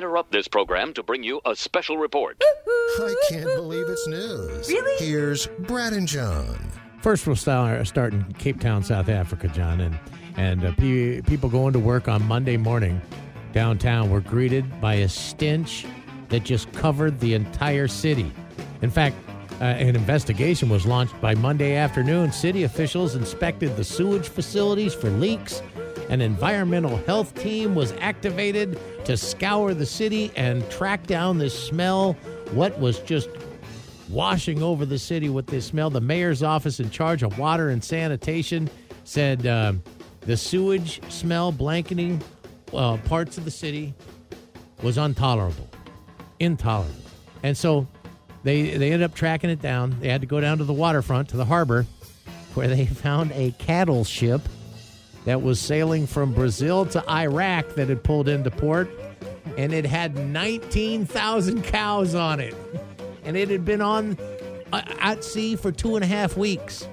interrupt this program to bring you a special report. I can't believe it's news. Really? Here's Brad and John. First, we'll start in Cape Town, South Africa, John. And people going to work on Monday morning downtown were greeted by a stench that just covered the entire city. In fact, an investigation was launched by Monday afternoon. City officials inspected the sewage facilities for leaks. An environmental health team was activated to scour the city and track down this smell, what was just washing over the city with this smell. The mayor's office in charge of water and sanitation said the sewage smell blanketing parts of the city was intolerable. And so they ended up tracking it down. They had to go down to the waterfront, to the harbor, where they found a cattle ship that was sailing from Brazil to Iraq that had pulled into port, and it had 19,000 cows on it. And it had been on at sea for 2.5 weeks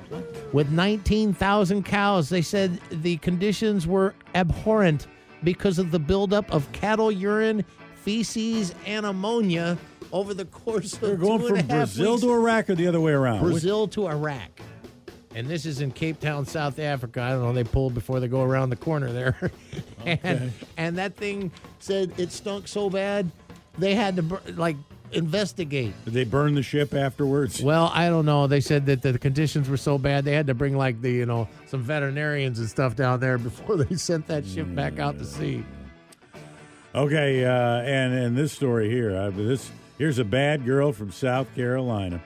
with 19,000 cows. They said the conditions were abhorrent because of the buildup of cattle urine, feces, and ammonia over the course of 2.5 weeks. They're going from Brazil to Iraq or the other way around? Brazil to Iraq. And this is in Cape Town, South Africa. I don't know, they pulled before they go around the corner there. Okay. And that thing said it stunk so bad, they had to, investigate. Did they burn the ship afterwards? Well, I don't know. They said that the conditions were so bad, they had to bring, some veterinarians and stuff down there before they sent that ship back out to sea. Okay, and this story here. Here's a bad girl from South Carolina.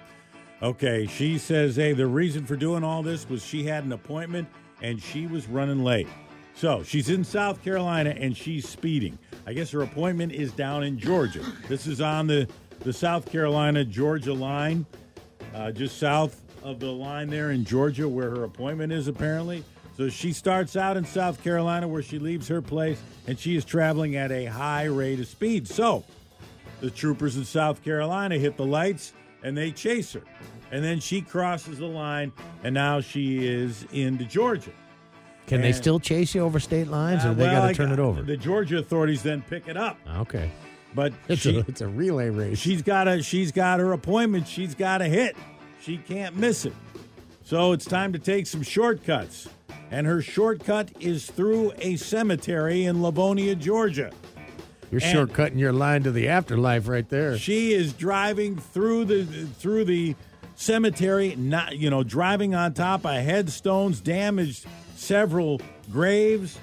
Okay, she says, hey, the reason for doing all this was she had an appointment and she was running late. So she's in South Carolina and she's speeding. I guess her appointment is down in Georgia. This is on the South Carolina-Georgia line, just south of the line there in Georgia where her appointment is apparently. So she starts out in South Carolina where she leaves her place and she is traveling at a high rate of speed. So the troopers in South Carolina hit the lights and they chase her. And then she crosses the line, and now she is into Georgia. Can they still chase you over state lines, or they got to turn it over? The Georgia authorities then pick it up. Okay, but it's a relay race. She's got her appointment. She's got to hit. She can't miss it. So it's time to take some shortcuts, and her shortcut is through a cemetery in Livonia, Georgia. You're shortcutting your line to the afterlife right there. She is driving through the cemetery, not driving on top of headstones, damaged several graves,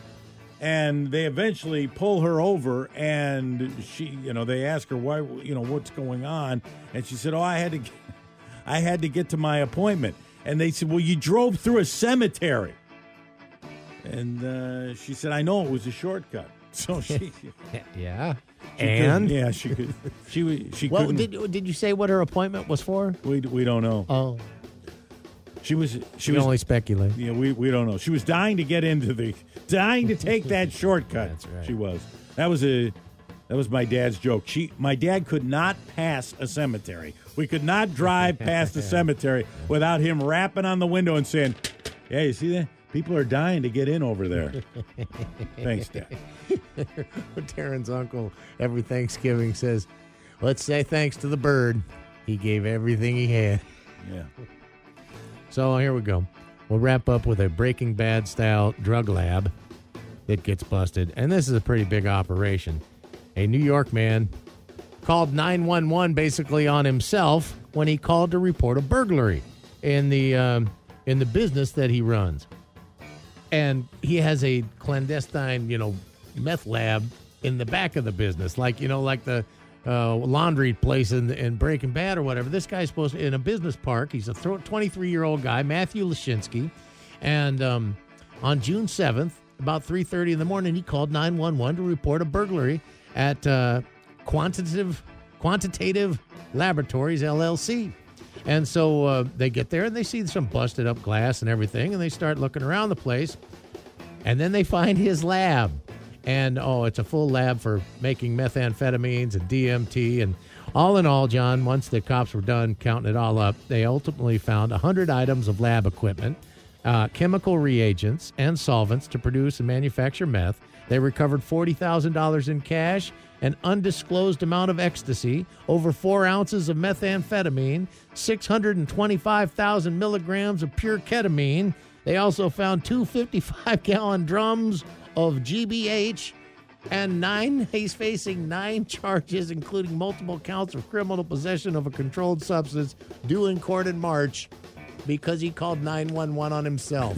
and they eventually pull her over, and she they ask her why, what's going on, and she said, I had to get to my appointment. And they said, well, you drove through a cemetery. And she said, I know, it was a shortcut. So she couldn't. Did you say what her appointment was for? We don't know. Oh. She was only speculate. Yeah, we don't know. She was dying to take that shortcut. That's right. She was. That was my dad's joke. My dad could not pass a cemetery. We could not drive past a cemetery without him rapping on the window and saying, "Yeah, you see that? People are dying to get in over there." Thanks, Dad. Darren's uncle every Thanksgiving says, "Let's say thanks to the bird. He gave everything he had." Yeah. So here we go. We'll wrap up with a Breaking Bad style drug lab that gets busted. And this is a pretty big operation. A New York man called 911 basically on himself when he called to report a burglary in the business that he runs. And he has a clandestine, meth lab in the back of the business, like the laundry place in Breaking Bad or whatever. This guy's supposed to, in a business park, he's a 23-year-old guy, Matthew Lashinsky, and on June 7th, about 3:30 in the morning, he called 911 to report a burglary at Quantitative Laboratories, LLC. And so they get there, and they see some busted-up glass and everything, and they start looking around the place, and then they find his lab. And, it's a full lab for making methamphetamines and DMT. And all in all, John, once the cops were done counting it all up, they ultimately found 100 items of lab equipment, chemical reagents, and solvents to produce and manufacture meth, They recovered $40,000 in cash, an undisclosed amount of ecstasy, over 4 ounces of methamphetamine, 625,000 milligrams of pure ketamine. They also found 255-gallon drums of GBH, and he's facing 9 charges, including multiple counts of criminal possession of a controlled substance, due in court in March because he called 911 on himself.